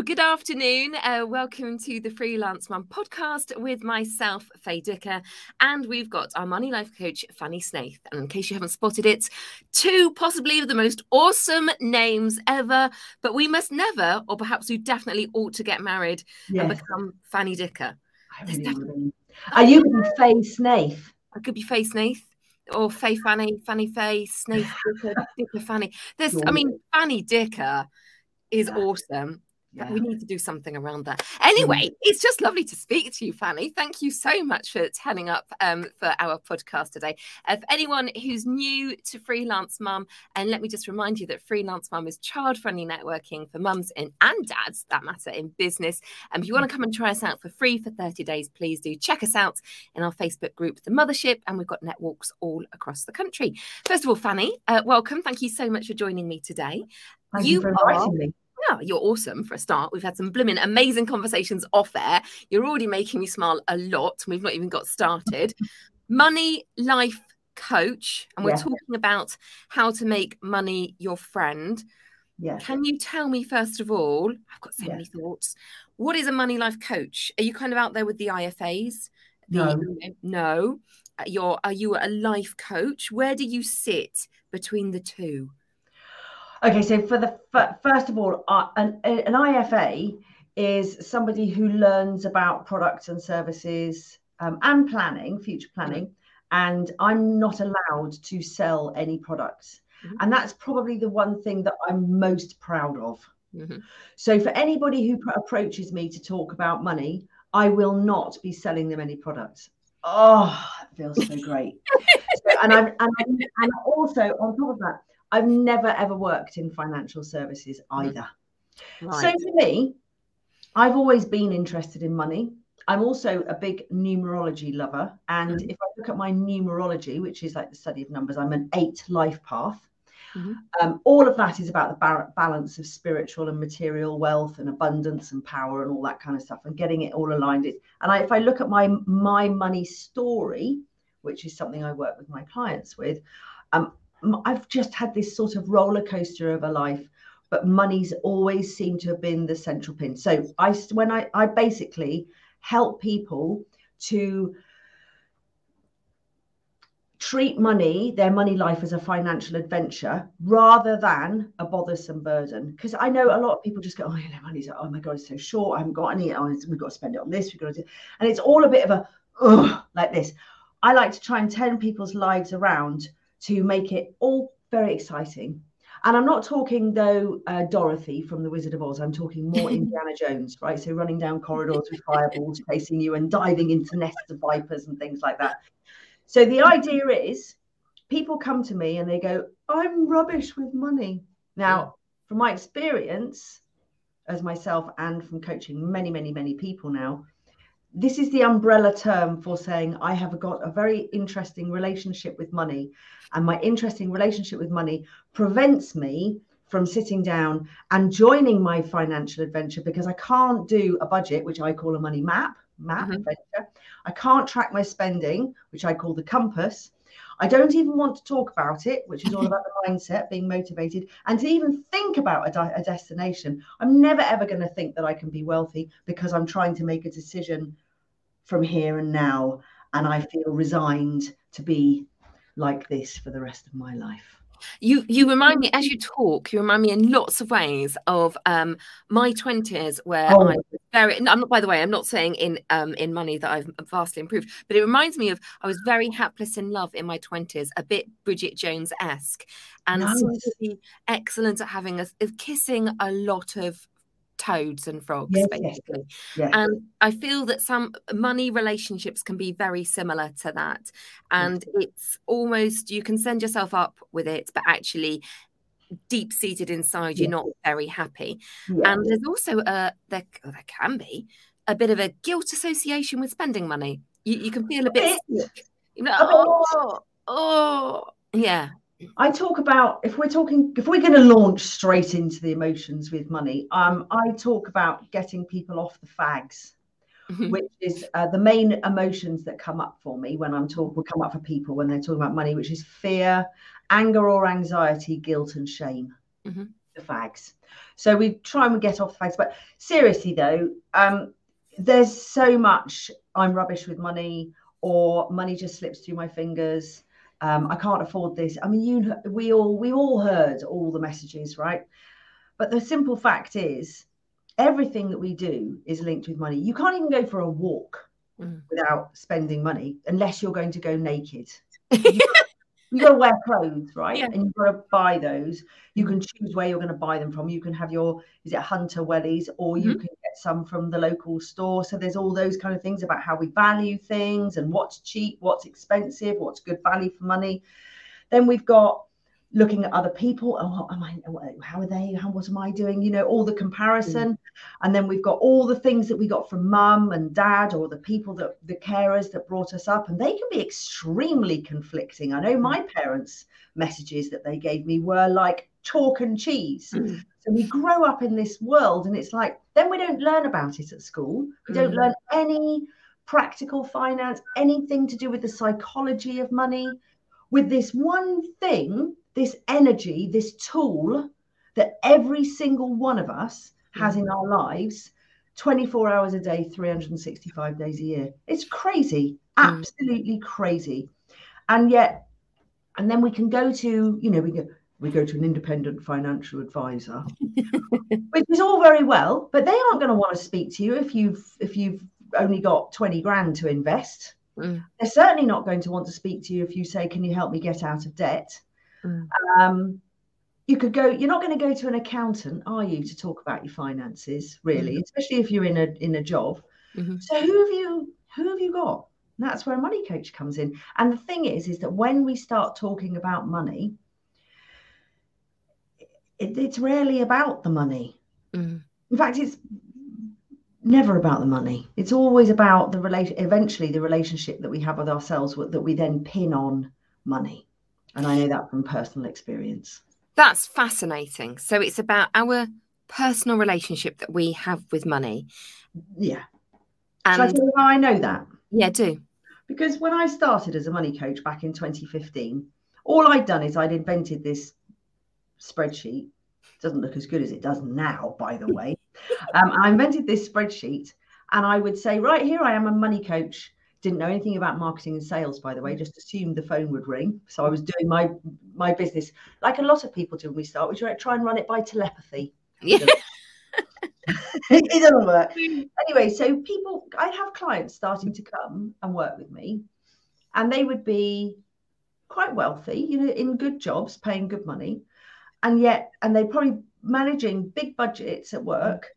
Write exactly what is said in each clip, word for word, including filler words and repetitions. Hello, good afternoon. Uh, welcome to the Freelance Mum podcast with myself, Faye Dicker, and we've got our money life coach, Fanny Snaith. And in case you haven't spotted it, two possibly of the most awesome names ever, but we must never, or perhaps we definitely ought to get married yes. and become Fanny Dicker. Really definitely... Are you going to Faye Snaith? I could be Faye Snaith. Or Faye Fanny, Fanny Faye, Snaith Dicker, Dicker Fanny. There's, I mean, Fanny Dicker is yeah. awesome. Yeah. We need to do something around that. Anyway, it's just lovely to speak to you, Fanny. Thank you so much for turning up um, for our podcast today. Uh, for anyone who's new to Freelance Mum, and let me just remind you that Freelance Mum is child-friendly networking for mums and, and dads, that matter, in business. And if you want to come and try us out for free for thirty days, please do check us out in our Facebook group, The Mothership, and we've got networks all across the country. First of all, Fanny, uh, welcome. Thank you so much for joining me today. Thank you, you for inviting me. Yeah, you're awesome for a start. We've had some blooming amazing conversations off air. You're already making me smile a lot. We've not even got started. Money life coach, and we're yeah. talking about how to make money your friend. Yeah. Can you tell me, first of all, I've got so yeah. many thoughts. What is a money life coach? Are you kind of out there with the I F As? The, no. No. You're, are you a life coach? Where do you sit between the two? Okay, so for the first of all, uh, an, an I F A is somebody who learns about products and services um, and planning, future planning. Mm-hmm. And I'm not allowed to sell any products. Mm-hmm. And that's probably the one thing that I'm most proud of. Mm-hmm. So for anybody who pr- approaches me to talk about money, I will not be selling them any products. Oh, it feels so great. so, and, I'm, and, I'm, and also on top of that, I've never, ever worked in financial services either. Right. So for me, I've always been interested in money. I'm also a big numerology lover. And mm-hmm. if I look at my numerology, which is like the study of numbers, I'm an eight life path. Mm-hmm. Um, all of that is about the bar- balance of spiritual and material wealth and abundance and power and all that kind of stuff and getting it all aligned. It, and I, if I look at my, my money story, which is something I work with my clients with, um, I've just had this sort of roller coaster of a life, but money's always seemed to have been the central pin. So I, when I, I basically help people to treat money, their money life as a financial adventure rather than a bothersome burden. Because I know a lot of people just go, oh, you know, money's, oh my God, it's so short. I haven't got any. Oh, we've got to spend it on this. We've got to do, and it's all a bit of a, ugh, like this. I like to try and turn people's lives around to make it all very exciting. And I'm not talking, though, uh, Dorothy from The Wizard of Oz. I'm talking more Indiana Jones, right? So running down corridors with fireballs chasing you and diving into nests of vipers and things like that. So the idea is people come to me and they go, I'm rubbish with money. Now, from my experience as myself and from coaching many, many, many people now, this is the umbrella term for saying I have got a very interesting relationship with money, and my interesting relationship with money prevents me from sitting down and joining my financial adventure because I can't do a budget, which I call a money map, map mm-hmm. adventure. I can't track my spending, which I call the compass. I don't even want to talk about it, which is all about the mindset, being motivated, and to even think about a, di- a destination. I'm never, ever going to think that I can be wealthy because I'm trying to make a decision from here and now. And I feel resigned to be like this for the rest of my life. You you remind me, as you talk, you remind me in lots of ways of um, my twenties where oh. I was very, I'm not, by the way, I'm not saying in um, in money that I've vastly improved, but it reminds me of, I was very hapless in love in my twenties, a bit Bridget Jones-esque, and nice. Seemed to be excellent at having a, of kissing a lot of toads and frogs, yes, basically. Yes, yes. And I feel that some money relationships can be very similar to that. And yes. it's almost, you can send yourself up with it, but actually deep-seated inside, yes. you're not very happy. Yes. And there's also, a there, well, there can be, a bit of a guilt association with spending money. You, you can feel a bit sick. You know, oh, oh, yeah. I talk about, if we're talking, if we're going to launch straight into the emotions with money, um, I talk about getting people off the fags, mm-hmm. which is uh, the main emotions that come up for me when I'm talking, will come up for people when they're talking about money, which is fear, anger or anxiety, guilt and shame. Mm-hmm. the fags. So we try and we get off the fags. But seriously, though, um, there's so much I'm rubbish with money, or money just slips through my fingers. Um, I can't afford this. I mean, you, we all, we all heard all the messages, right? But the simple fact is, everything that we do is linked with money. You can't even go for a walk mm. without spending money, unless you're going to go naked. You've got to wear clothes, right? Yeah. And you've got to buy those. You can choose where you're going to buy them from. You can have your, is it Hunter wellies, or you mm-hmm. can get some from the local store. So there's all those kind of things about how we value things and what's cheap, what's expensive, what's good value for money. Then we've got looking at other people. Oh, am I, how are they? How, what am I doing? You know, all the comparison. Mm-hmm. And then we've got all the things that we got from mum and dad, or the people that, the carers that brought us up. And they can be extremely conflicting. I know my parents' messages that they gave me were like chalk and cheese. Mm-hmm. So we grow up in this world, and it's like, then we don't learn about it at school. We don't mm-hmm. learn any practical finance, anything to do with the psychology of money, with this one thing, this energy, this tool that every single one of us has in our lives, twenty-four hours a day, three hundred sixty-five days a year. It's crazy, absolutely mm. crazy. And yet, and then we can go to, you know, we go, we go to an independent financial advisor, which is all very well, but they aren't going to want to speak to you if you've, if you've only got twenty grand to invest. Mm. They're certainly not going to want to speak to you if you say, can you help me get out of debt? Mm. Um, you could go, you're not going to go to an accountant, are you, to talk about your finances, really, mm-hmm. especially if you're in a in a job. Mm-hmm. So who have you who have you got? And that's where a money coach comes in. And the thing is, is that when we start talking about money, it, it's rarely about the money. Mm. In fact, it's never about the money. It's always about the relation, eventually the relationship that we have with ourselves, that we then pin on money. And I know that from personal experience. That's fascinating. So it's about our personal relationship that we have with money. Yeah. And shall I tell you how I know that? Yeah, do. Because when I started as a money coach back in twenty fifteen, all I'd done is I'd invented this spreadsheet. It doesn't look as good as it does now, by the way. um, I invented this spreadsheet, and I would say, right, here I am, a money coach. Didn't know anything about marketing and sales, by the way, just assumed the phone would ring. So I was doing my my business like a lot of people do when we start. We try and run it by telepathy. Yeah. It doesn't work. Anyway, so people, I'd have clients starting to come and work with me, and they would be quite wealthy, you know, in good jobs, paying good money. And yet, and they're probably managing big budgets at work.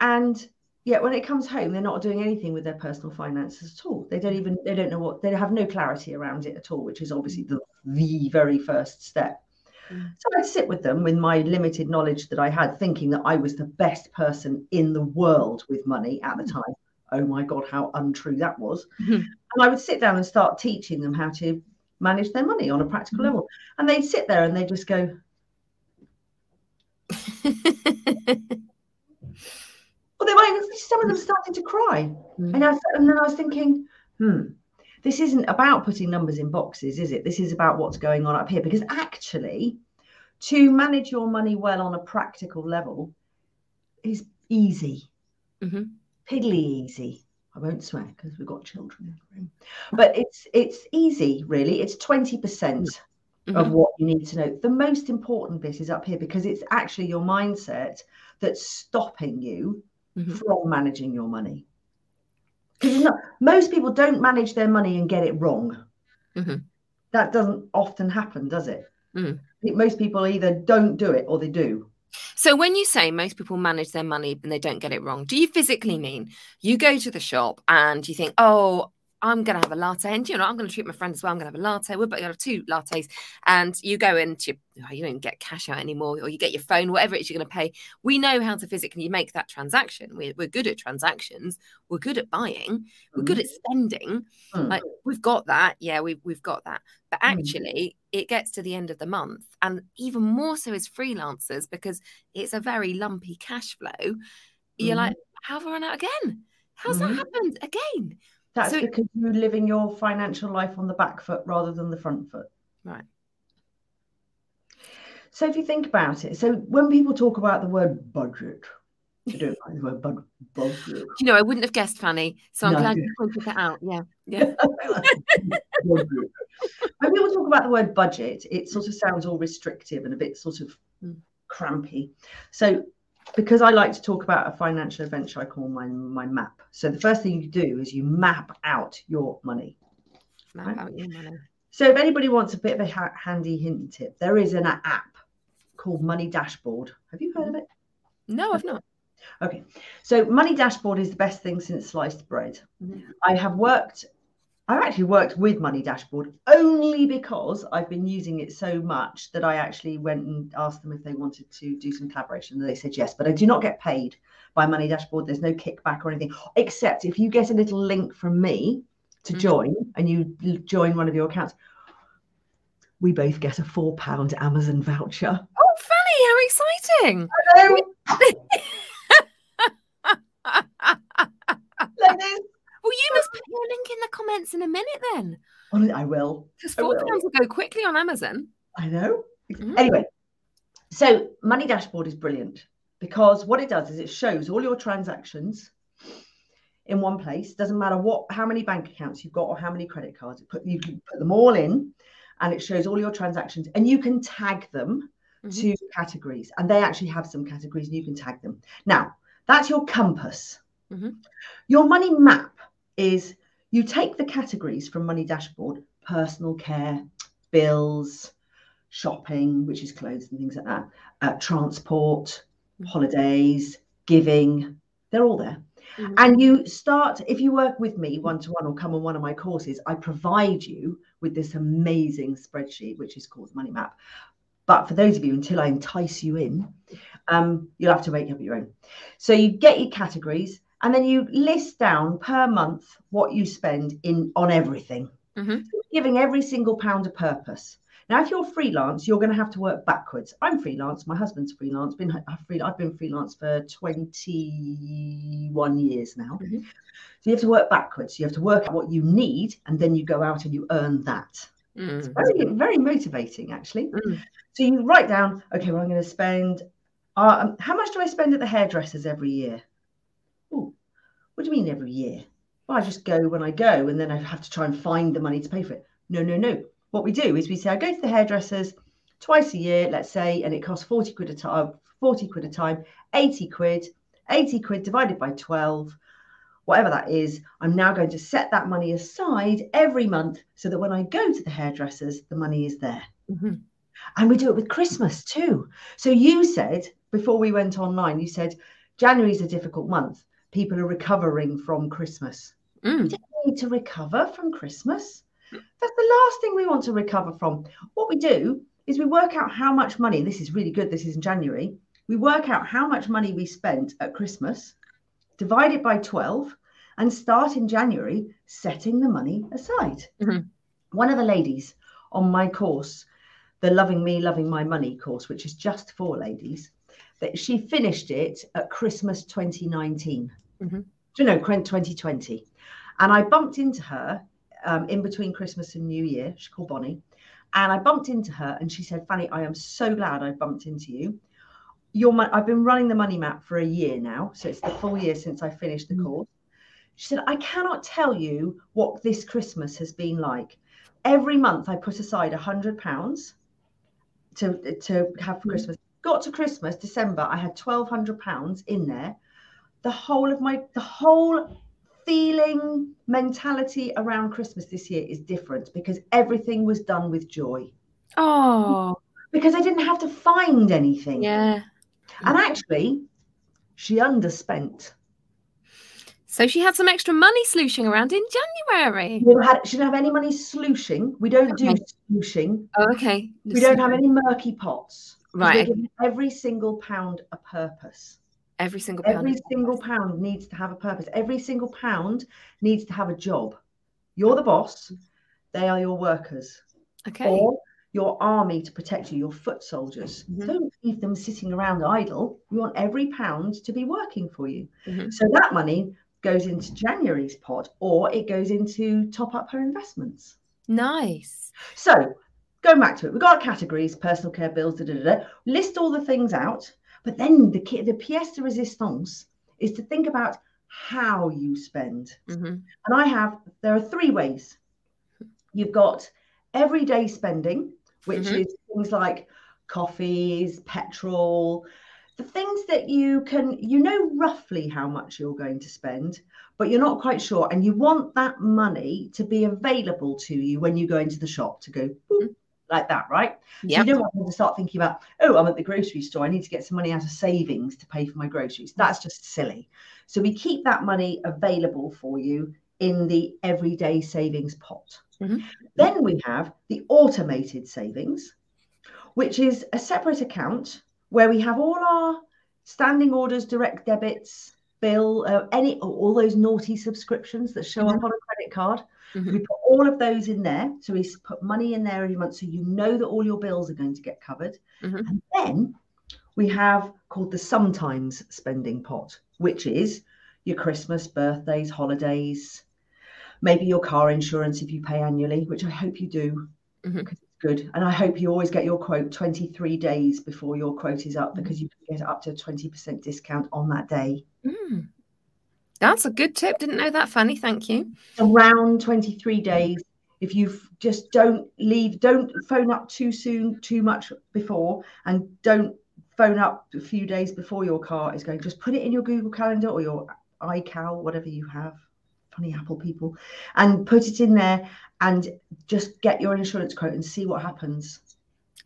And yeah, when it comes home, they're not doing anything with their personal finances at all. They don't even, they don't know what, they have no clarity around it at all, which is obviously the, the very first step. Mm. So I'd sit with them with my limited knowledge that I had, thinking that I was the best person in the world with money at the time. Oh my God, how untrue that was. Mm-hmm. And I would sit down and start teaching them how to manage their money on a practical mm-hmm. level. And they'd sit there and they'd just go. Some of them started to cry. Mm. And, I, and then I was thinking, hmm, this isn't about putting numbers in boxes, is it? This is about what's going on up here. Because actually, to manage your money well on a practical level is easy, mm-hmm. piddly easy. I won't swear because we've got children in the room. But it's, it's easy, really. It's twenty percent mm-hmm. of what you need to know. The most important bit is up here, because it's actually your mindset that's stopping you Mm-hmm. from managing your money, because most people don't manage their money and get it wrong. Mm-hmm. That doesn't often happen, does it? Mm. Most people either don't do it or they do. So when you say most people manage their money and they don't get it wrong, do you physically mean you go to the shop and you think, oh, I'm going to have a latte, and you know, I'm going to treat my friend as well. I'm going to have a latte. We're going to have two lattes, and you go into, oh, you don't get cash out anymore, or you get your phone, whatever it is you're going to pay. We know how to physically make that transaction. We're, we're good at transactions. We're good at buying. We're good at spending. Mm. Like, we've got that. Yeah, we've, we've got that. But actually, mm. it gets to the end of the month, and even more so as freelancers, because it's a very lumpy cash flow. Mm. You're like, how have I run out again? How's mm. that happened again? That's so, because you're living your financial life on the back foot rather than the front foot. Right. So if you think about it, so when people talk about the word budget, I don't like the word bud- budget. You know, I wouldn't have guessed, Fanny. So I'm no, glad you pointed that out. Yeah, yeah. When people talk about the word budget, it sort of sounds all restrictive and a bit sort of crampy. So because I like to talk about a financial adventure, I call my my map. So the first thing you do is you map out your money. Map right? out your money. So if anybody wants a bit of a ha- handy hint tip, there is an app called Money Dashboard. Have you heard of it? No, I've not. Okay. So Money Dashboard is the best thing since sliced bread. Mm-hmm. I have worked, I've actually worked with Money Dashboard only because I've been using it so much that I actually went and asked them if they wanted to do some collaboration. And they said yes, but I do not get paid by Money Dashboard. There's no kickback or anything, except if you get a little link from me to mm-hmm. join and you join one of your accounts, we both get a four pound Amazon voucher. Oh, Fanny, how exciting. Like this. Well, you must put your link in the comments in a minute then. Well, I will. Because four pounds will go quickly on Amazon. I know. Mm. Anyway, so Money Dashboard is brilliant because what it does is it shows all your transactions in one place. Doesn't matter what, how many bank accounts you've got or how many credit cards. It put, you can put them all in and it shows all your transactions and you can tag them mm-hmm. to categories. And they actually have some categories and you can tag them. Now, that's your compass. Mm-hmm. Your money map is you take the categories from Money Dashboard, personal care, bills, shopping, which is clothes and things like that, uh, transport, mm-hmm. holidays, giving, they're all there. Mm-hmm. And you start, if you work with me one-to-one or come on one of my courses, I provide you with this amazing spreadsheet, which is called Money Map. But for those of you, until I entice you in, um, you'll have to make up your own. So you get your categories. And then you list down per month what you spend in on everything, mm-hmm. giving every single pound a purpose. Now, if you're freelance, you're going to have to work backwards. I'm freelance. My husband's freelance. Been I've been freelance for twenty-one years now. Mm-hmm. So you have to work backwards. You have to work out what you need, and then you go out and you earn that. Mm-hmm. It's very, very motivating, actually. Mm-hmm. So you write down, okay, well, I'm going to spend. Uh, how much do I spend at the hairdressers every year? What do you mean every year? Well, I just go when I go and then I have to try and find the money to pay for it. No, no, no. What we do is we say, I go to the hairdressers twice a year, let's say, and it costs forty quid a time, forty quid a time, eighty quid, eighty quid divided by twelve, whatever that is. I'm now going to set that money aside every month so that when I go to the hairdressers, the money is there. Mm-hmm. And we do it with Christmas too. So you said, before we went online, you said, January is a difficult month. People are recovering from Christmas. Mm. Do we need to recover from Christmas? That's the last thing we want to recover from. What we do is we work out how much money, this is really good, this is in January, we work out how much money we spent at Christmas, divide it by twelve, and start in January setting the money aside. Mm-hmm. One of the ladies on my course, the Loving Me, Loving My Money course, which is just for ladies, that she finished it at Christmas twenty nineteen. Mm-hmm. You know, twenty twenty, and I bumped into her um, in between Christmas and New Year. She's called Bonnie, and I bumped into her, and she said, "Fanny, I am so glad I bumped into you. Your mon- I've been running the money map for a year now, so it's the full year since I finished the mm-hmm. course." She said, "I cannot tell you what this Christmas has been like. Every month I put aside a hundred pounds to to have for mm-hmm. Christmas. Got to Christmas, December, I had twelve hundred pounds in there." The whole of my, the whole feeling, mentality around Christmas this year is different because everything was done with joy. Oh. Because I didn't have to find anything. Yeah. And actually, she underspent. So she had some extra money slooshing around in January. She didn't have, she didn't have any money slooshing. We don't okay. do slooshing. Oh, okay. We don't have any murky pots. Right. We give every single pound a purpose. Every single pound. Every single pound needs to have a purpose. Every single pound needs to have a job. You're the boss. They are your workers. Okay. Or your army to protect you, your foot soldiers. Mm-hmm. Don't leave them sitting around idle. You want every pound to be working for you. Mm-hmm. So that money goes into January's pot or it goes into top up her investments. Nice. So Going back to it, we've got categories, personal care, bills, da, da, da, da. List all the things out. But then the, the pièce de résistance is to think about how you spend. Mm-hmm. And I have, there are three ways. You've got everyday spending, which mm-hmm. is things like coffees, petrol, the things that you can, you know roughly how much you're going to spend, but you're not quite sure. And you want that money to be available to you when you go into the shop to go boop, like that, right? Yep. So you don't want to start thinking about, oh, I'm at the grocery store. I need to get some money out of savings to pay for my groceries. That's just silly. So we keep that money available for you in the everyday savings pot. Mm-hmm. Then we have the automated savings, which is a separate account where we have all our standing orders, direct debits, bill, uh, any all those naughty subscriptions that show mm-hmm. up on a credit card. Mm-hmm. We put all of those in there. So we put money in there every month so you know that all your bills are going to get covered. Mm-hmm. And then we have called the sometimes spending pot, which is your Christmas, birthdays, holidays, maybe your car insurance if you pay annually, which I hope you do. Mm-hmm. Good. And I hope you always get your quote twenty-three days before your quote is up, because you can get up to a twenty percent discount on that day. Mm. That's a good tip. Didn't know that, Fanny. Thank you. Around twenty-three days. If you just don't leave, don't phone up too soon, too much before, and don't phone up a few days before your car is going. Just put it in your Google Calendar or your iCal, whatever you have. Funny Apple people, and put it in there and just get your insurance quote and see what happens.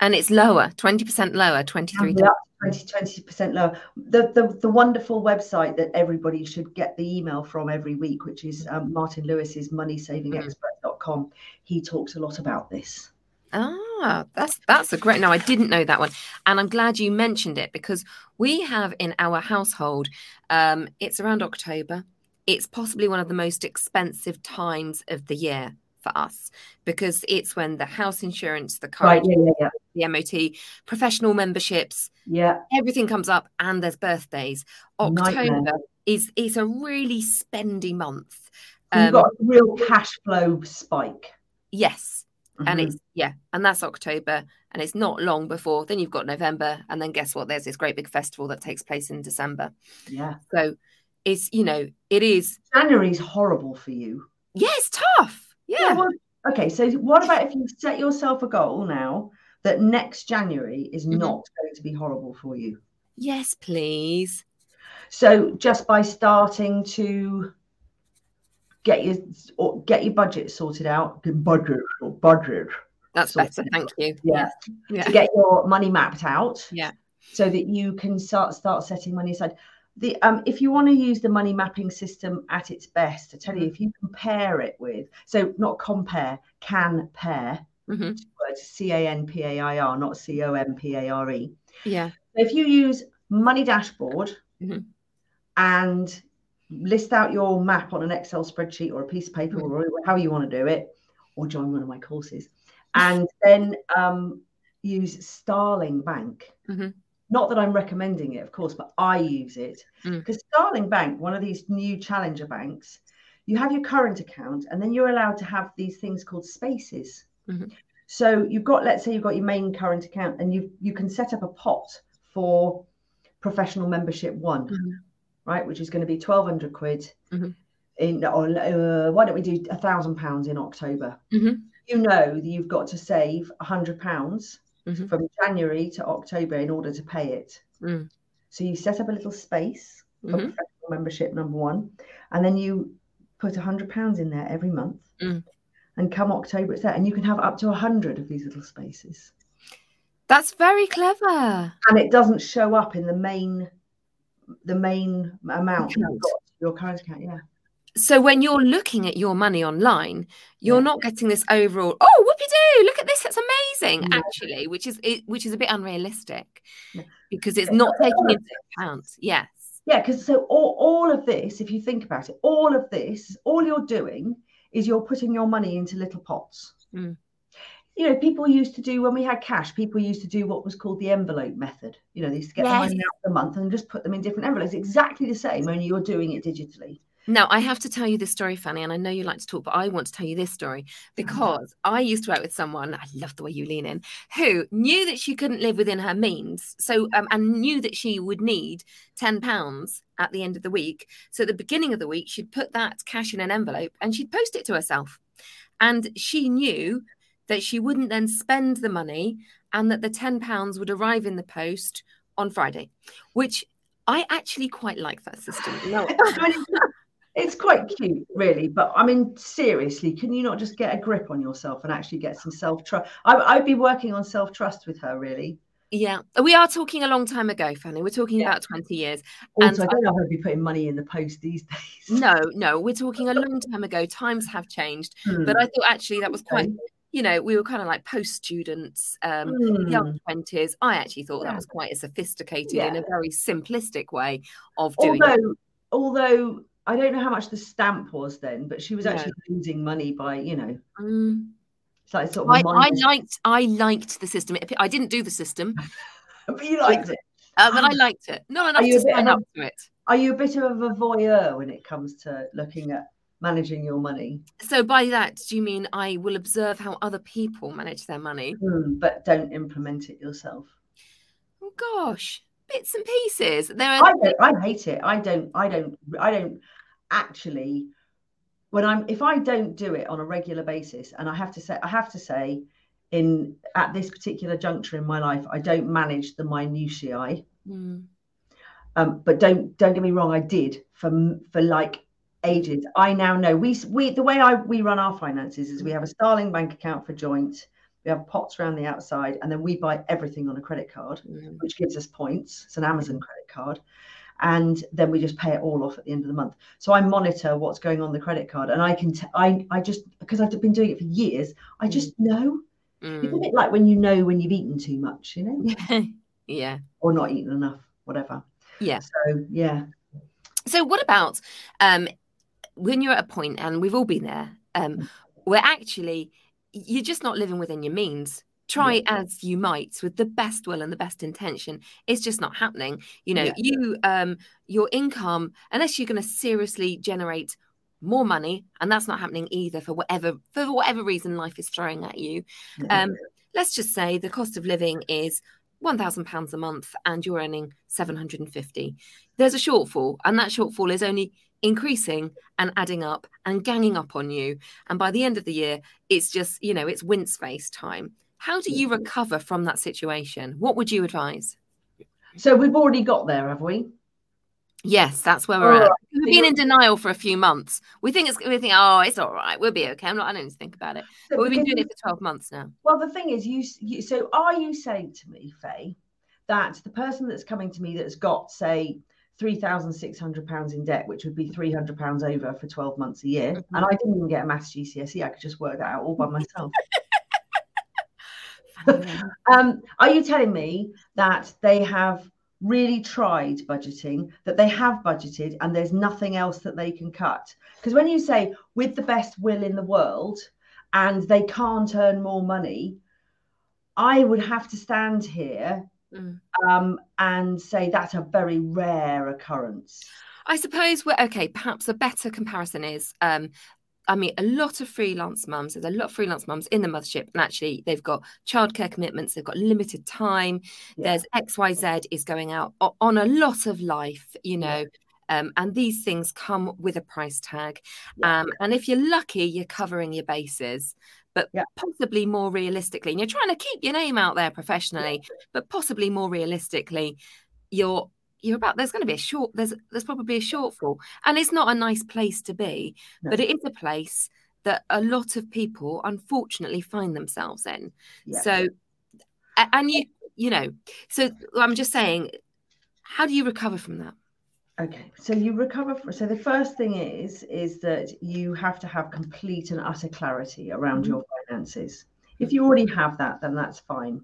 And it's lower, twenty percent lower, twenty-three days. twenty percent lower. The, the the wonderful website that everybody should get the email from every week, which is um, Martin Lewis's money saving expert dot com. He talks a lot about this. Ah, that's that's a great. No, I didn't know that one. And I'm glad you mentioned it, because we have in our household, um, it's around October. It's possibly one of the most expensive times of the year for us, because it's when the house insurance, the car, right, yeah, yeah, yeah. the M O T, professional memberships, yeah, everything comes up, and there's birthdays. October Nightmare. is is a really spendy month. Um, You've got a real cash flow spike. Yes. Mm-hmm. And it's, yeah, and that's October, and it's not long before. Then you've got November, and then guess what? There's this great big festival that takes place in December. Yeah. So it's, you know, it is. January's horrible for you. Yeah, it's tough. Yeah. yeah well, okay, so what about if you set yourself a goal now that next January is mm-hmm. not going to be horrible for you? Yes, please. So just by starting to get your or get your budget sorted out, budget or budget. That's better. Out. Thank you. Yeah. yeah. To get your money mapped out. Yeah. So that you can start start setting money aside. The, um, if you want to use the money mapping system at its best, I tell you, if you compare it with, so not compare, can pair, mm-hmm. words C A N P A I R, not C O M P A R E. Yeah. If you use Money Dashboard mm-hmm. and list out your map on an Excel spreadsheet or a piece of paper mm-hmm. or however you want to do it, or join one of my courses, and then um, use Starling Bank. Mm-hmm. Not that I'm recommending it, of course, but I use it. Because mm. Starling Bank, one of these new challenger banks, you have your current account, and then you're allowed to have these things called spaces. Mm-hmm. So you've got, let's say you've got your main current account, and you you can set up a pot for professional membership one, mm-hmm. right, which is going to be twelve hundred quid. Mm-hmm. In, or uh, why don't we do one thousand pounds in October? Mm-hmm. You know that you've got to save one hundred pounds. Mm-hmm. from January to October in order to pay it. Mm. So you set up a little space for mm-hmm. professional membership number one, and then you put one hundred pounds in there every month, mm. and come October it's there, and you can have up to one hundred of these little spaces. That's very clever. And it doesn't show up in the main the main amount you've got, your current account, yeah. So when you're looking at your money online, you're yeah. not getting this overall, oh, whoopie-doo, look at this, it's amazing, yeah. actually, which is it, which is a bit unrealistic yeah. because it's yeah. not yeah. taking into account. Yes. Yeah, because so all, all of this, if you think about it, all of this, all you're doing is you're putting your money into little pots. Mm. You know, people used to do, when we had cash, people used to do what was called the envelope method. You know, they used to get yes. the money out of the month and just put them in different envelopes. Exactly the same, only you're doing it digitally. Now, I have to tell you this story, Fanny, and I know you like to talk, but I want to tell you this story because I used to work with someone, I love the way you lean in, who knew that she couldn't live within her means. So, um, and knew that she would need ten pounds at the end of the week. So at the beginning of the week, she'd put that cash in an envelope and she'd post it to herself. And she knew that she wouldn't then spend the money and that the ten pounds would arrive in the post on Friday, which I actually quite like that system. No. It's quite cute, really, but I mean, seriously, can you not just get a grip on yourself and actually get some self-trust? I'd be working on self-trust with her, really. Yeah, we are talking a long time ago, Fanny. We're talking yeah. about twenty years. Also, and I don't know how to be putting money in the post these days. No, no, we're talking a long time ago. Times have changed, mm. but I thought actually that was quite... You know, we were kind of like post-students, um, mm. young twenties. I actually thought yeah. that was quite a sophisticated yeah. and a very simplistic way of doing although, it. Although... I don't know how much the stamp was then, but she was actually yeah. losing money by, you know. Mm. It's like sort of I, I liked, I liked the system. I didn't do the system, but you liked it. Uh, but I liked it. Not enough to stand up to it. Are you a bit of a voyeur when it comes to looking at managing your money? So by that, do you mean I will observe how other people manage their money, mm, but don't implement it yourself? Oh gosh, bits and pieces. There are. I, don't, I hate it. I don't. I don't. I don't. Actually, when I'm if I don't do it on a regular basis, and I have to say I have to say in at this particular juncture in my life, I don't manage the minutiae. Mm. Um, but don't don't get me wrong, I did for for like ages. I now know we we the way I we run our finances is we have a Starling Bank account for joint, we have pots around the outside, and then we buy everything on a credit card, mm. which gives us points. It's an Amazon credit card. And then we just pay it all off at the end of the month. So I monitor what's going on the credit card, and I can, t- I, I just, because I've been doing it for years, I just know. Mm. It's a bit like when you know when you've eaten too much, you know? yeah. Or not eaten enough, whatever. Yeah. So yeah. So what about um, when you're at a point, and we've all been there, um, where actually you're just not living within your means. Try yeah. as you might with the best will and the best intention. It's just not happening. You know, yeah. you um, your income, unless you're going to seriously generate more money, and that's not happening either for whatever for whatever reason life is throwing at you. Yeah. Um, let's just say the cost of living is one thousand pounds a month and you're earning seven hundred fifty. There's a shortfall, and that shortfall is only increasing and adding up and ganging up on you. And by the end of the year, it's just, you know, it's wince face time. How do you recover from that situation? What would you advise? So we've already got there, have we? Yes, that's where we're all at. Right. We've been in denial for a few months. We think it's we think, oh, it's all right. We'll be okay. I'm not. I don't need to think about it. So but we've been doing it for twelve months now. Well, the thing is, you, you. So are you saying to me, Faye, that the person that's coming to me that's got, say, three thousand six hundred pounds in debt, which would be three hundred pounds over for twelve months a year, mm-hmm. and I didn't even get a maths G C S E. I could just work that out all by myself. um, are you telling me that they have really tried budgeting, that they have budgeted, and there's nothing else that they can cut? Because when you say with the best will in the world and they can't earn more money, I would have to stand here mm. um, and say that's a very rare occurrence. I suppose we're okay. Perhaps a better comparison is um, I mean, a lot of freelance mums, there's a lot of freelance mums in the mothership, and actually they've got childcare commitments, they've got limited time, yeah. there's X Y Z is going out on a lot of life, you know, yeah. um, and these things come with a price tag. Yeah. Um, and if you're lucky, you're covering your bases, but yeah. possibly more realistically, and you're trying to keep your name out there professionally, yeah. but possibly more realistically, you're You're about there's going to be a short there's there's probably a shortfall, and it's not a nice place to be, no. but it is a place that a lot of people unfortunately find themselves in. Yeah. So, and you you know, so I'm just saying, how do you recover from that? Okay, so you recover from, so the first thing is is that you have to have complete and utter clarity around mm-hmm. your finances. If you already have that, then that's fine.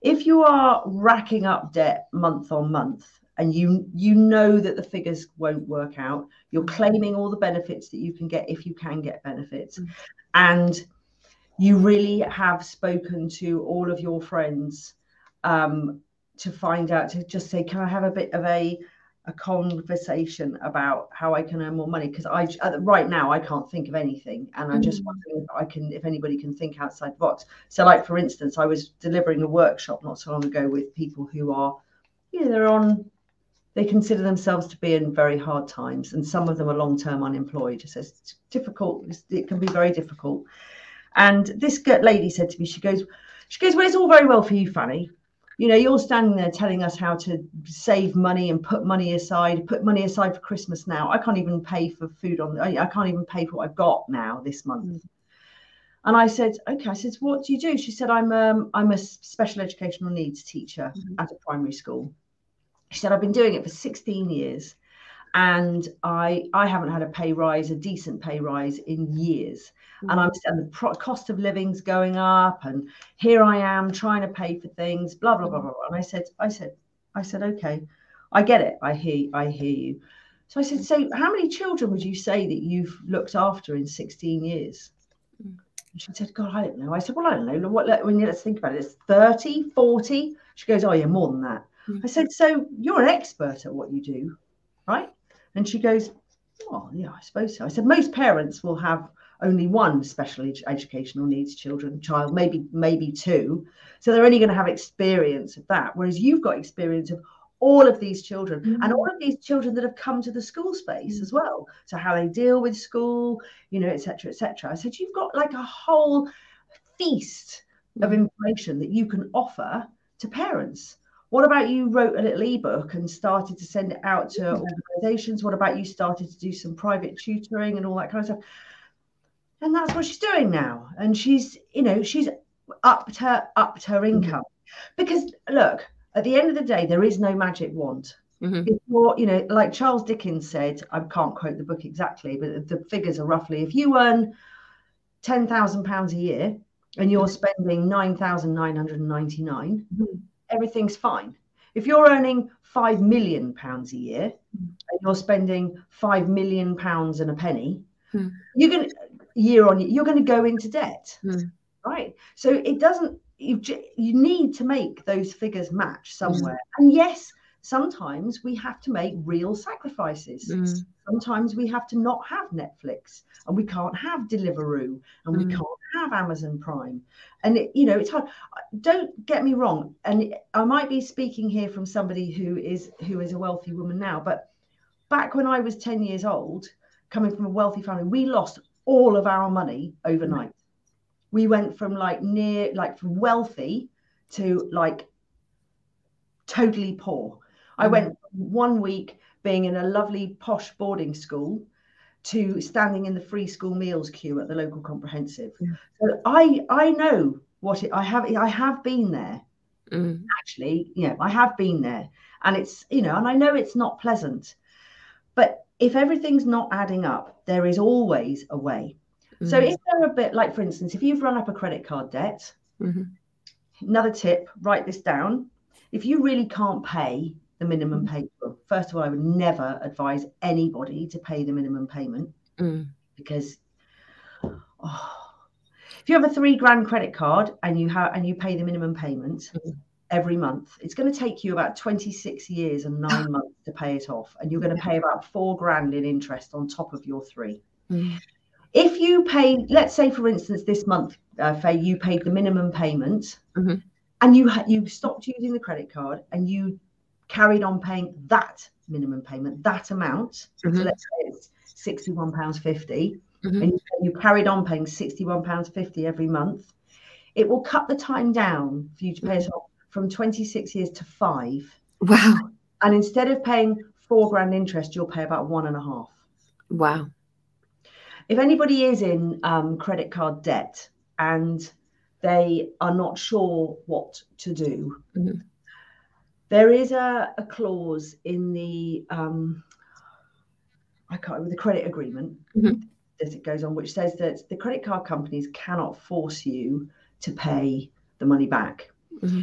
If you are racking up debt month on month, and you you know that the figures won't work out, you're claiming all the benefits that you can get if you can get benefits, mm-hmm. and you really have spoken to all of your friends um, to find out, to just say, can I have a bit of a a conversation about how I can earn more money, because I right now I can't think of anything, and I'm just wondering if I can, if anybody can think outside the box. So, like for instance, I was delivering a workshop not so long ago with people who are, you know, they're on, they consider themselves to be in very hard times, and some of them are long-term unemployed. So it's difficult. It can be very difficult. And this lady said to me, she goes, she goes, well, it's all very well for you, Fanny. You know, you're standing there telling us how to save money and put money aside, put money aside for Christmas now. I can't even pay for food on, I can't even pay for what I've got now this month. Mm-hmm. And I said, okay, I said, what do you do? She said, I'm, um, I'm a special educational needs teacher mm-hmm. at a primary school. She said, I've been doing it for sixteen years and I, I haven't had a pay rise, a decent pay rise in years. Mm-hmm. And I'm and the pro- cost of living's going up, and here I am trying to pay for things, blah, blah, blah, blah, blah. And I said, I said, I said, okay, I get it. I hear, I hear you. So I said, so how many children would you say that you've looked after in sixteen years? Mm-hmm. And she said, God, I don't know. I said, well, I don't know. What, let, when you, let's think about it. It's thirty, forty. She goes, oh, yeah, more than that. Mm-hmm. I said, so you're an expert at what you do, right? And she goes, oh, yeah, I suppose so. I said, most parents will have only one special ed- educational needs children, child, maybe maybe two. So they're only going to have experience of that. Whereas you've got experience of all of these children mm-hmm. and all of these children that have come to the school space mm-hmm. as well. So how they deal with school, you know, et cetera, et cetera. I said, you've got like a whole feast mm-hmm. of information that you can offer to parents. What about you wrote a little ebook and started to send it out to organizations? What about you started to do some private tutoring and all that kind of stuff? And that's what she's doing now. And she's, you know, she's upped her, upped her income. Because look, at the end of the day, there is no magic wand. Mm-hmm. It's more, you know, like Charles Dickens said, I can't quote the book exactly, but the figures are roughly, if you earn ten thousand pounds a year and you're spending nine thousand nine hundred ninety-nine, mm-hmm. everything's fine. If you're earning five million pounds a year and you're spending five million pounds and a penny, mm. you're going year on year, you're going to go into debt, mm. right? So it doesn't. You you need to make those figures match somewhere. Mm. And yes, sometimes we have to make real sacrifices. Mm. Sometimes we have to not have Netflix, and we can't have Deliveroo, and mm. we can't have Amazon Prime. And, it, you know, it's hard. Don't get me wrong. And I might be speaking here from somebody who is who is a wealthy woman now. But back when I was ten years old, coming from a wealthy family, we lost all of our money overnight. Mm. We went from like near like from wealthy to like totally poor. Mm. I went one week being in a lovely posh boarding school to standing in the free school meals queue at the local comprehensive. Yeah. So I I know what it, I have I have been there. Mm. Actually, you know, I have been there, and it's, you know, and I know it's not pleasant. But if everything's not adding up, there is always a way. Mm. So if there are a bit, like for instance, if you've run up a credit card debt, mm-hmm. another tip, write this down. If you really can't pay the minimum payment. First of all, I would never advise anybody to pay the minimum payment mm. because oh, if you have a three grand credit card and you have and you pay the minimum payment mm. every month, it's going to take you about twenty-six years and nine months to pay it off, and you're going to pay about four grand in interest on top of your three. Mm. If you pay, let's say for instance, this month, uh, Faye, you paid the minimum payment mm-hmm. and you you stopped using the credit card and you carried on paying that minimum payment, that amount. Mm-hmm. So let's say it's sixty-one pounds fifty, mm-hmm. and you, you carried on paying sixty-one pounds fifty every month. It will cut the time down for you to pay mm-hmm. it off from twenty-six years to five. Wow. And instead of paying four grand interest, you'll pay about one and a half. Wow. If anybody is in um, credit card debt and they are not sure what to do, mm-hmm. there is a, a clause in the um, I can't remember the credit agreement mm-hmm. as it goes on, which says that the credit card companies cannot force you to pay the money back. Mm-hmm.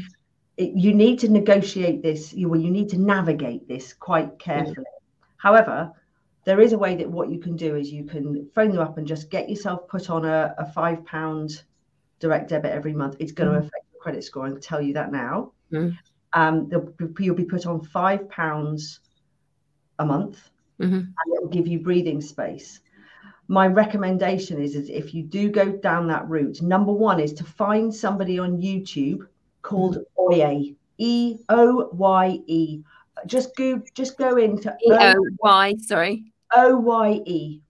It, you need to negotiate this. You well, you need to navigate this quite carefully. Mm-hmm. However, there is a way that what you can do is you can phone them up and just get yourself put on a, a five pound direct debit every month. It's going mm-hmm. to affect your credit score. I can tell you that now. Mm-hmm. Um, you'll be put on five pounds a month, mm-hmm. and it'll give you breathing space. My recommendation is, is if you do go down that route, number one is to find somebody on YouTube called O Y E, E O Y E. Just go, just go into E O Y, sorry. O Y E.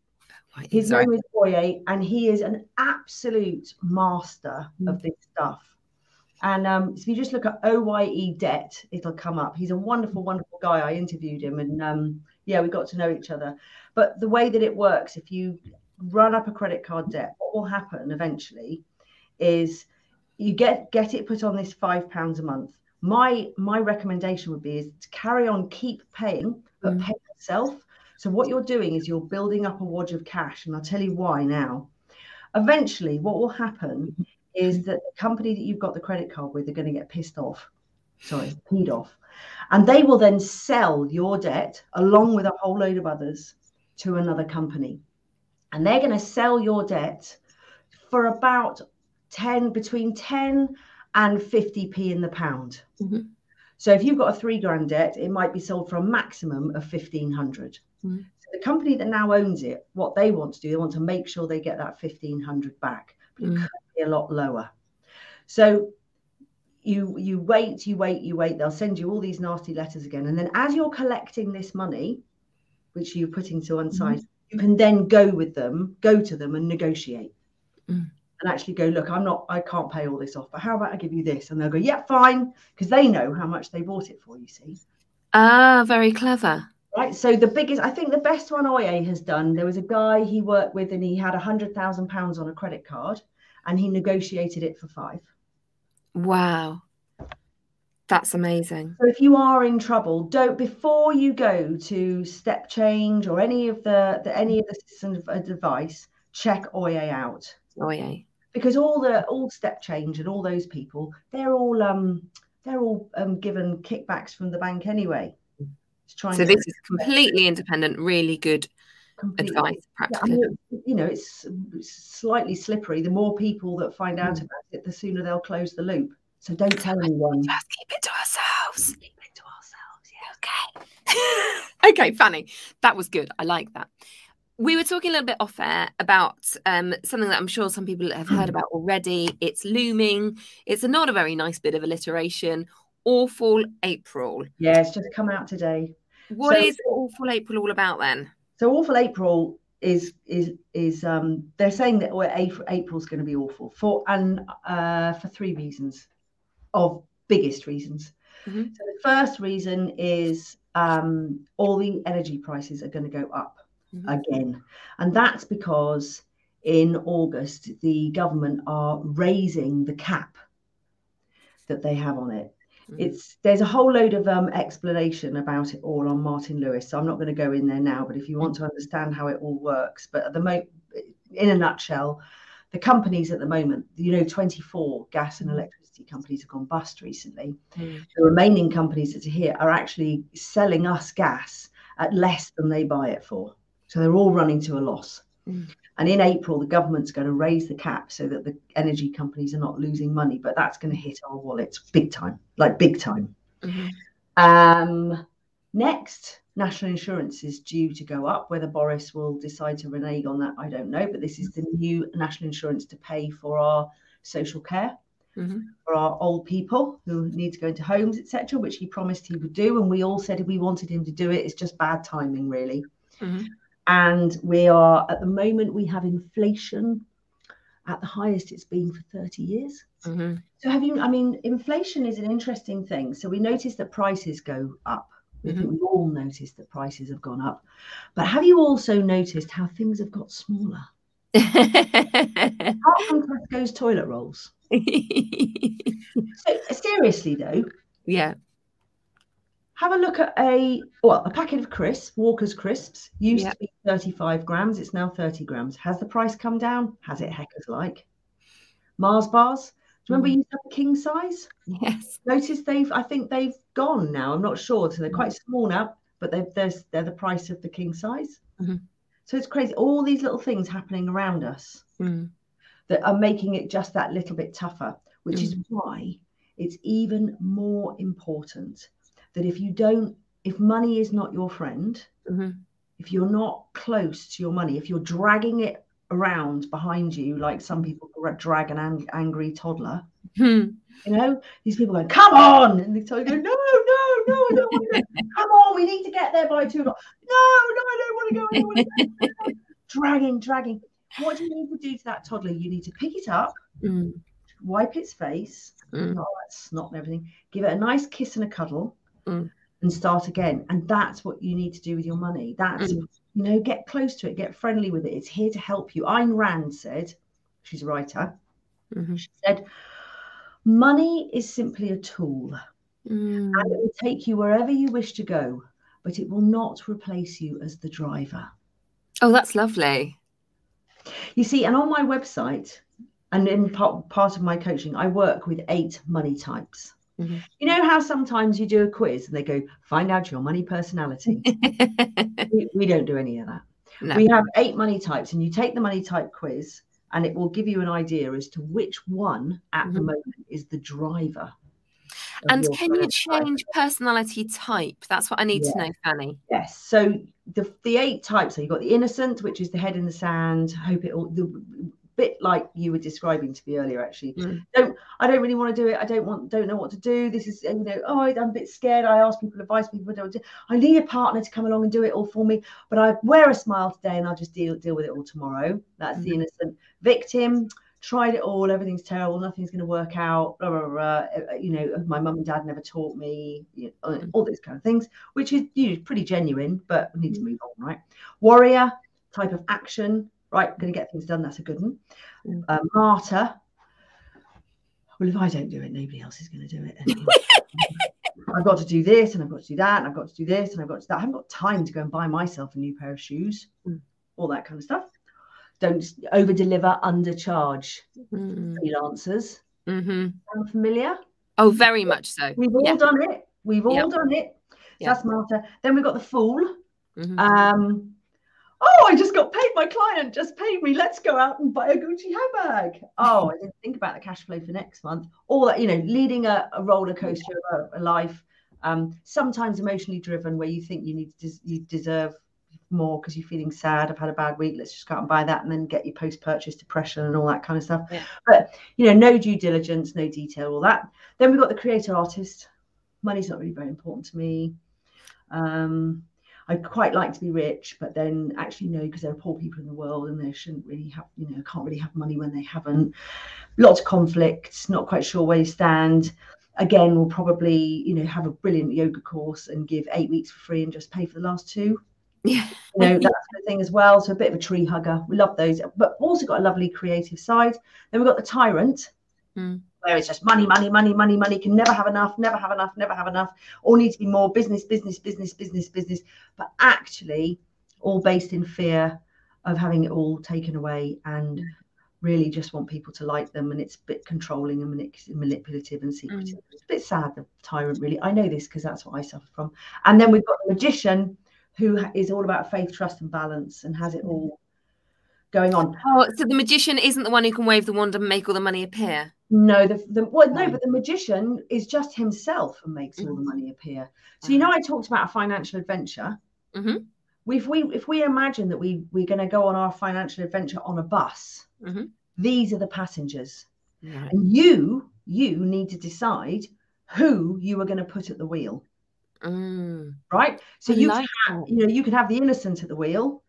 His sorry. name is O Y E, and he is an absolute master mm. of this stuff. And um, if you just look at O Y E debt, it'll come up. He's a wonderful, wonderful guy. I interviewed him, and um, yeah, we got to know each other. But the way that it works, if you run up a credit card debt, what will happen eventually is you get get it put on this five pounds a month. My my recommendation would be is to carry on, keep paying, but mm. pay yourself. So what you're doing is you're building up a wodge of cash, and I'll tell you why now. Eventually, what will happen is that the company that you've got the credit card with, they're going to get pissed off, sorry, peed off. And they will then sell your debt along with a whole load of others to another company. And they're going to sell your debt for about ten, between ten and fifty p in the pound. Mm-hmm. So if you've got a three grand debt, it might be sold for a maximum of fifteen hundred. Mm-hmm. So the company that now owns it, what they want to do, they want to make sure they get that fifteen hundred back. But mm-hmm. it could be a lot lower. So you you wait, you wait, you wait. They'll send you all these nasty letters again. And then as you're collecting this money, which you're putting to one side, mm-hmm. you can then go with them, go to them and negotiate. Mm-hmm. And actually go, look, I'm not, I can't pay all this off, but how about I give you this? And they'll go, yeah, fine, because they know how much they bought it for, you see. Ah, very clever. Right. So the biggest, I think the best one O Y E has done, there was a guy he worked with and he had one hundred thousand pounds on a credit card and he negotiated it for five. Wow. That's amazing. So if you are in trouble, don't, before you go to Step Change or any of the, the any of the systems of advice, check O Y E out. O Y E. Because all the all Step Change and all those people, they're all um they're all um given kickbacks from the bank anyway. So this is completely independent, really good completely. advice. Practically, yeah, I mean, you know, it's, it's slightly slippery. The more people that find out mm. about it, the sooner they'll close the loop. So don't tell anyone. Just keep it to ourselves. Keep it to ourselves. Yeah. Okay. Okay, Fanny, that was good. I like that. We were talking a little bit off air about um, something that I'm sure some people have heard about already. It's looming. It's not a very nice bit of alliteration. Awful April. Yeah, it's just come out today. What so, is Awful April all about then? So Awful April is is is um, they're saying that April's going to be awful for and uh, for three reasons, of biggest reasons. Mm-hmm. So the first reason is um, all the energy prices are going to go up. Again, and that's because in August the government are raising the cap that they have on it. Mm. It's there's a whole load of um, explanation about it all on Martin Lewis, so I'm not going to go in there now. But if you want to understand how it all works, but at the moment, in a nutshell, the companies at the moment, you know, twenty-four gas and electricity companies have gone bust recently. Mm. The remaining companies that are here are actually selling us gas at less than they buy it for. So they're all running to a loss. Mm. And in April, the government's going to raise the cap so that the energy companies are not losing money. But that's going to hit our wallets big time, like big time. Mm-hmm. Um, next, national insurance is due to go up. Whether Boris will decide to renege on that, I don't know. But this is the new national insurance to pay for our social care, mm-hmm. for our old people who need to go into homes, et cetera, which he promised he would do. And we all said we wanted him to do it. It's just bad timing, really. Mm-hmm. And we are, at the moment, we have inflation at the highest it's been for thirty years. Mm-hmm. So have you, I mean, inflation is an interesting thing. So we notice that prices go up. Mm-hmm. We've all noticed that prices have gone up. But have you also noticed how things have got smaller? Apart from Tesco's toilet rolls. So, seriously, though. Yeah. Have a look at a, well, a packet of crisps, Walker's crisps, used yep. to be thirty-five grams. It's now thirty grams. Has the price come down? Has it heckers like? Mars bars. Do you remember mm. you had king size? Yes. Notice they've, I think they've gone now. I'm not sure. So they're quite small now, but they're, they're, they're the price of the king size. Mm-hmm. So it's crazy. All these little things happening around us mm. that are making it just that little bit tougher, which mm. is why it's even more important that if you don't if money is not your friend, mm-hmm. if you're not close to your money, if you're dragging it around behind you, like some people drag an ang- angry toddler, mm-hmm. you know, these people go, come on, and they tell you, no, no, no, I don't want to go. Come on, we need to get there by two o'clock. No, no, I don't want to go. I don't want to go. dragging, dragging. What do you need to do to that toddler? You need to pick it up, mm. wipe its face, mm. all that snot and everything, give it a nice kiss and a cuddle, mm. and start again. And that's what you need to do with your money. That's, mm. you know, get close to it, get friendly with it. It's here to help you. Ayn Rand said, she's a writer, mm-hmm. she said, money is simply a tool, mm. and it will take you wherever you wish to go, but it will not replace you as the driver. Oh, that's lovely. You see, and on my website and in part, part of my coaching, I work with eight money types. Mm-hmm. You know how sometimes you do a quiz and they go, find out your money personality. we, we don't do any of that. No. We have eight money types, and you take the money type quiz and it will give you an idea as to which one at mm-hmm. the moment is the driver. And can you change personality type? That's what I need yeah. to know, Fanny. Yes. So the the eight types. So you've got the innocent, which is the head in the sand. Hope it all. The bit like you were describing to me earlier, actually. Mm. Don't. I don't really want to do it. I don't want. Don't know what to do. This is, you know. Oh, I'm a bit scared. I ask people advice. People don't do. I need a partner to come along and do it all for me. But I wear a smile today, and I'll just deal deal with it all tomorrow. That's mm. the innocent. Victim. Tried it all, everything's terrible, nothing's going to work out, blah, blah, blah. You know, my mum and dad never taught me, you know, all those kind of things, which is, you know, pretty genuine, but we need to move on, right? Warrior, type of action, right, going to get things done, that's a good one. Mm. Uh, martyr, well, if I don't do it, nobody else is going to do it anyway. I've got to do this, and I've got to do that, and I've got to do this, and I've got to do that. I haven't got time to go and buy myself a new pair of shoes, mm. all that kind of stuff. Don't over deliver, undercharge. Mm. Freelancers. Mm-hmm. Sound familiar? Oh, very much so. We've all yeah. done it. We've all yep. done it. So yep. that's Martha. Then we've got the fool. Mm-hmm. Um, oh, I just got paid. My client just paid me. Let's go out and buy a Gucci handbag. Oh, I didn't think about the cash flow for next month. All that, you know, leading a, a roller coaster of a, a life, um, sometimes emotionally driven, where you think you need to des- you deserve more because you're feeling sad. I've had a bad week, let's just go out and buy that, and then get your post-purchase depression and all that kind of stuff. Yeah. But, you know, no due diligence, no detail, all that. Then we've got the creator artist. Money's not really very important to me. Um, I'd quite like to be rich, but then actually no, because there are poor people in the world and they shouldn't really have, you know, can't really have money when they haven't. Lots of conflicts, not quite sure where you stand. Again, we'll probably, you know, have a brilliant yoga course and give eight weeks for free and just pay for the last two. Yeah, you know, that sort of thing as well. So a bit of a tree hugger. We love those, but also got a lovely creative side. Then we've got the tyrant, mm. where it's just money, money, money, money, money. Can never have enough, never have enough, never have enough. All need to be more business, business, business, business, business. But actually, all based in fear of having it all taken away, and really just want people to like them. And it's a bit controlling and manip- manipulative and secretive. Mm. It's a bit sad, the tyrant, really. I know this because that's what I suffer from. And then we've got the magician, who is all about faith, trust, and balance, and has it all going on. Oh, so the magician isn't the one who can wave the wand and make all the money appear? No, the, the well, no, but the magician is just himself and makes mm-hmm. all the money appear. So, you know, I talked about a financial adventure. Mm-hmm. If we if we imagine that we we're going to go on our financial adventure on a bus, mm-hmm. these are the passengers, yeah. and you you need to decide who you are going to put at the wheel. Mm. Right, so you like can, you know, you can have the innocent at the wheel,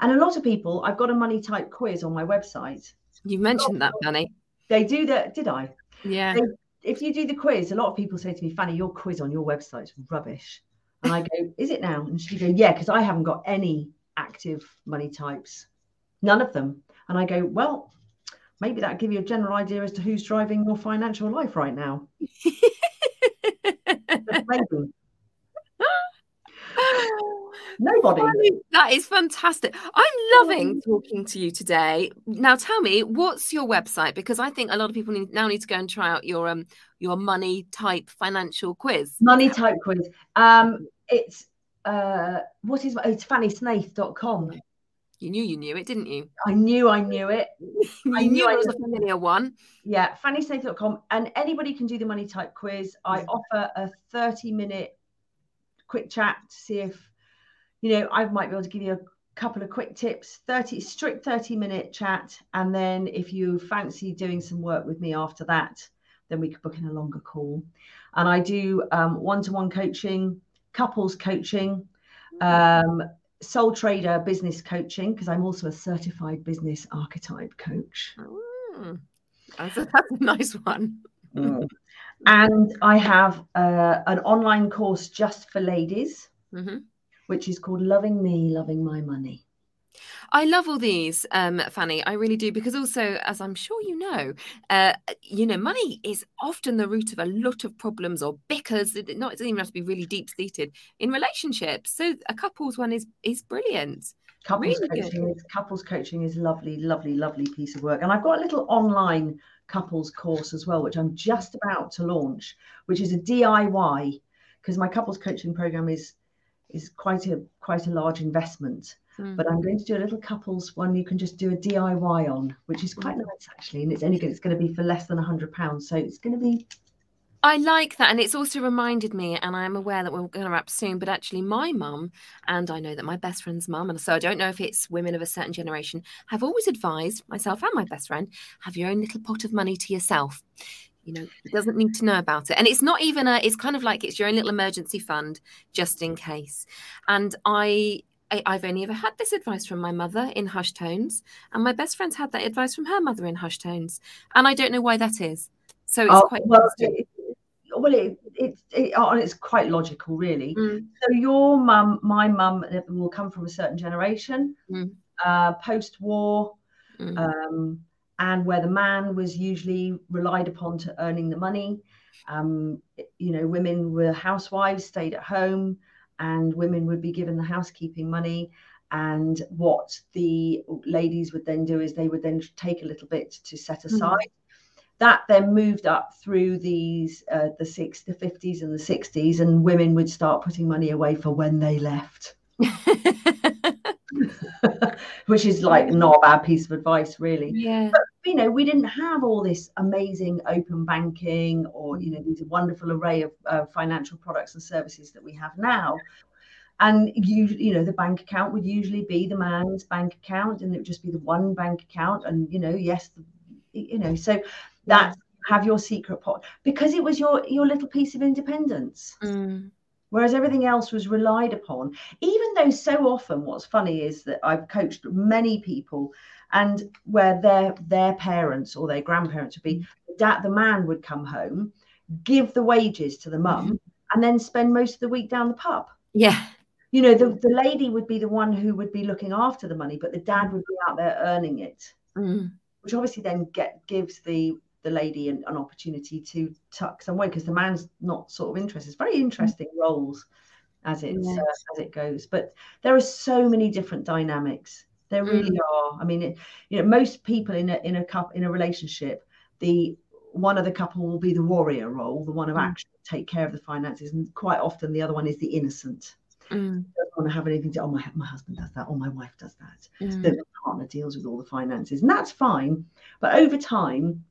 and a lot of people. I've got a money type quiz on my website. You mentioned that, Fanny. They do that, did I? Yeah. They, if you do the quiz, a lot of people say to me, Fanny, your quiz on your website is rubbish. And I go, is it now? And she goes, yeah, because I haven't got any active money types, none of them. And I go, well, maybe that'll give you a general idea as to who's driving your financial life right now. Maybe. Nobody. That is fantastic. I'm loving talking to you today. Now tell me, what's your website? Because I think a lot of people need, now need to go and try out your um your money type financial quiz. Money type quiz. Um it's uh what is it's fanny snaith dot com. You knew you knew it, didn't you? I knew I knew it. I knew it was a familiar one. Yeah, fanny snaith dot com, and anybody can do the money type quiz. I offer a thirty minute quick chat to see if, you know, I might be able to give you a couple of quick tips, thirty strict thirty minute chat. And then if you fancy doing some work with me after that, then we could book in a longer call. And I do um, one-to-one coaching, couples coaching, um, sole trader business coaching, because I'm also a certified business archetype coach. Mm, that's, a, that's a nice one. Mm. And I have uh, an online course just for ladies, mm-hmm. which is called Loving Me, Loving My Money. I love all these, um, Fanny. I really do, because also, as I'm sure you know, uh, you know, money is often the root of a lot of problems or bickers. It, not, it doesn't even have to be really deep seated in relationships. So a couples one is is brilliant. Couples really coaching, is, couples coaching is lovely, lovely, lovely piece of work. And I've got a little online couples course as well, which I'm just about to launch, which is a D I Y, because my couples coaching program is is quite a quite a large investment. Mm. But I'm going to do a little couples one you can just do a D I Y on, which is quite nice actually, and it's only it's going to be for less than one hundred pounds, so it's going to be. I like that, and it's also reminded me, and I'm aware that we're going to wrap soon, but actually my mum, and I know that my best friend's mum, and so I don't know if it's women of a certain generation, have always advised myself and my best friend, have your own little pot of money to yourself. You know, it doesn't need to know about it. And it's not even a, it's kind of like it's your own little emergency fund just in case. And I... I've only ever had this advice from my mother in hushed tones, and my best friend's had that advice from her mother in hushed tones, and I don't know why that is. So it's oh, quite well, it, well, it it, it oh, it's quite logical, really. Mm. So your mum, my mum, will come from a certain generation, mm. uh, post-war, mm. um, and where the man was usually relied upon to earning the money. Um, you know, women were housewives, stayed at home. And women would be given the housekeeping money. And what the ladies would then do is they would then take a little bit to set aside. Mm-hmm. That then moved up through these uh, the six, the fifties and the sixties. And women would start putting money away for when they left. Which is like not a bad piece of advice, really. Yeah. But, you know, we didn't have all this amazing open banking or, you know, these wonderful array of uh, financial products and services that we have now. And, you you know, the bank account would usually be the man's bank account, and it would just be the one bank account. And, you know, yes, you know, so that's have your secret pot, because it was your your little piece of independence. Mm. Whereas everything else was relied upon, even though so often what's funny is that I've coached many people, and where their their parents or their grandparents would be, that the man would come home, give the wages to the mum, and then spend most of the week down the pub. Yeah. You know, the, the lady would be the one who would be looking after the money, but the dad would be out there earning it, mm. which obviously then get gives the the lady an, an opportunity to tuck some way, because the man's not sort of interested. It's very interesting roles as it's yes. uh, as it goes, but there are so many different dynamics. There really mm. are. I mean, it, you know, most people in a in a couple in a relationship, the one of the couple will be the warrior role, the one who mm. actually take care of the finances, and quite often the other one is the innocent. Mm. Don't want to have anything to. Oh, my my husband does that. Oh, my wife does that. Mm. So the partner deals with all the finances, and that's fine. But over time,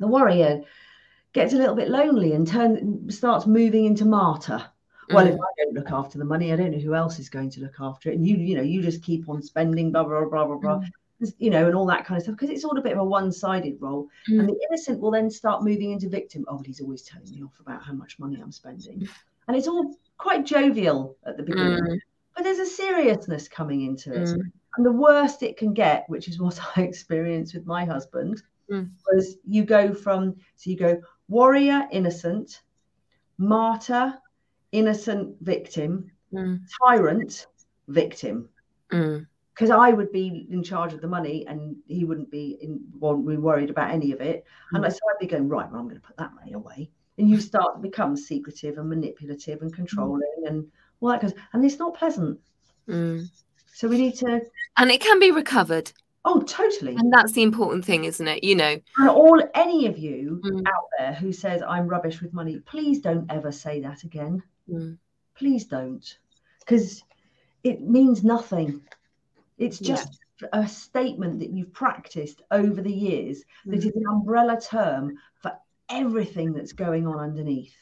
the warrior gets a little bit lonely and turn, starts moving into martyr. Well, mm. if I don't look after the money, I don't know who else is going to look after it. And you, you know, you just keep on spending, blah, blah, blah, blah, blah, mm. you know, and all that kind of stuff, because it's all a bit of a one-sided role. Mm. And the innocent will then start moving into victim. Oh, he's always telling me off about how much money I'm spending. And it's all quite jovial at the beginning, mm. but there's a seriousness coming into it. Mm. And the worst it can get, which is what I experienced with my husband, mm. was you go from, so you go warrior, innocent, martyr, innocent, victim, mm. tyrant, victim. Because mm. I would be in charge of the money, and he wouldn't be in, won't be worried about any of it. Mm. And like, so I'd be going, right, well, I'm going to put that money away. And you start to become secretive and manipulative and controlling mm. and all that goes. And it's not pleasant. Mm. So we need to. And it can be recovered. Oh, totally. And that's the important thing, isn't it? You know, and all any of you mm. out there who says I'm rubbish with money, please don't ever say that again. Mm. Please don't, because it means nothing. It's just yeah. a statement that you've practiced over the years mm. that is an umbrella term for everything that's going on underneath.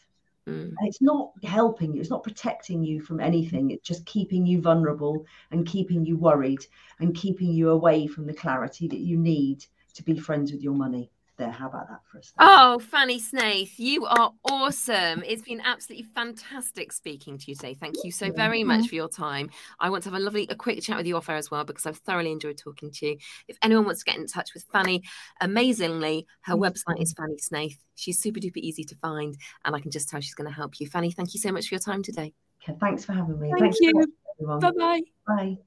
Mm. And it's not helping you. It's not protecting you from anything. It's just keeping you vulnerable and keeping you worried and keeping you away from the clarity that you need to be friends with your money. There, how about that for a second? Oh, Fanny Snaith, you are awesome. It's been absolutely fantastic speaking to you today. Thank you so very much for your time. I want to have a lovely, a quick chat with you off air as well, because I've thoroughly enjoyed talking to you. If anyone wants to get in touch with Fanny, amazingly, her website is Fanny Snaith. She's super duper easy to find, and I can just tell she's going to help you. Fanny, thank you so much for your time today. Okay, thanks for having me. Thank thanks you. Much, everyone. Bye-bye. Bye.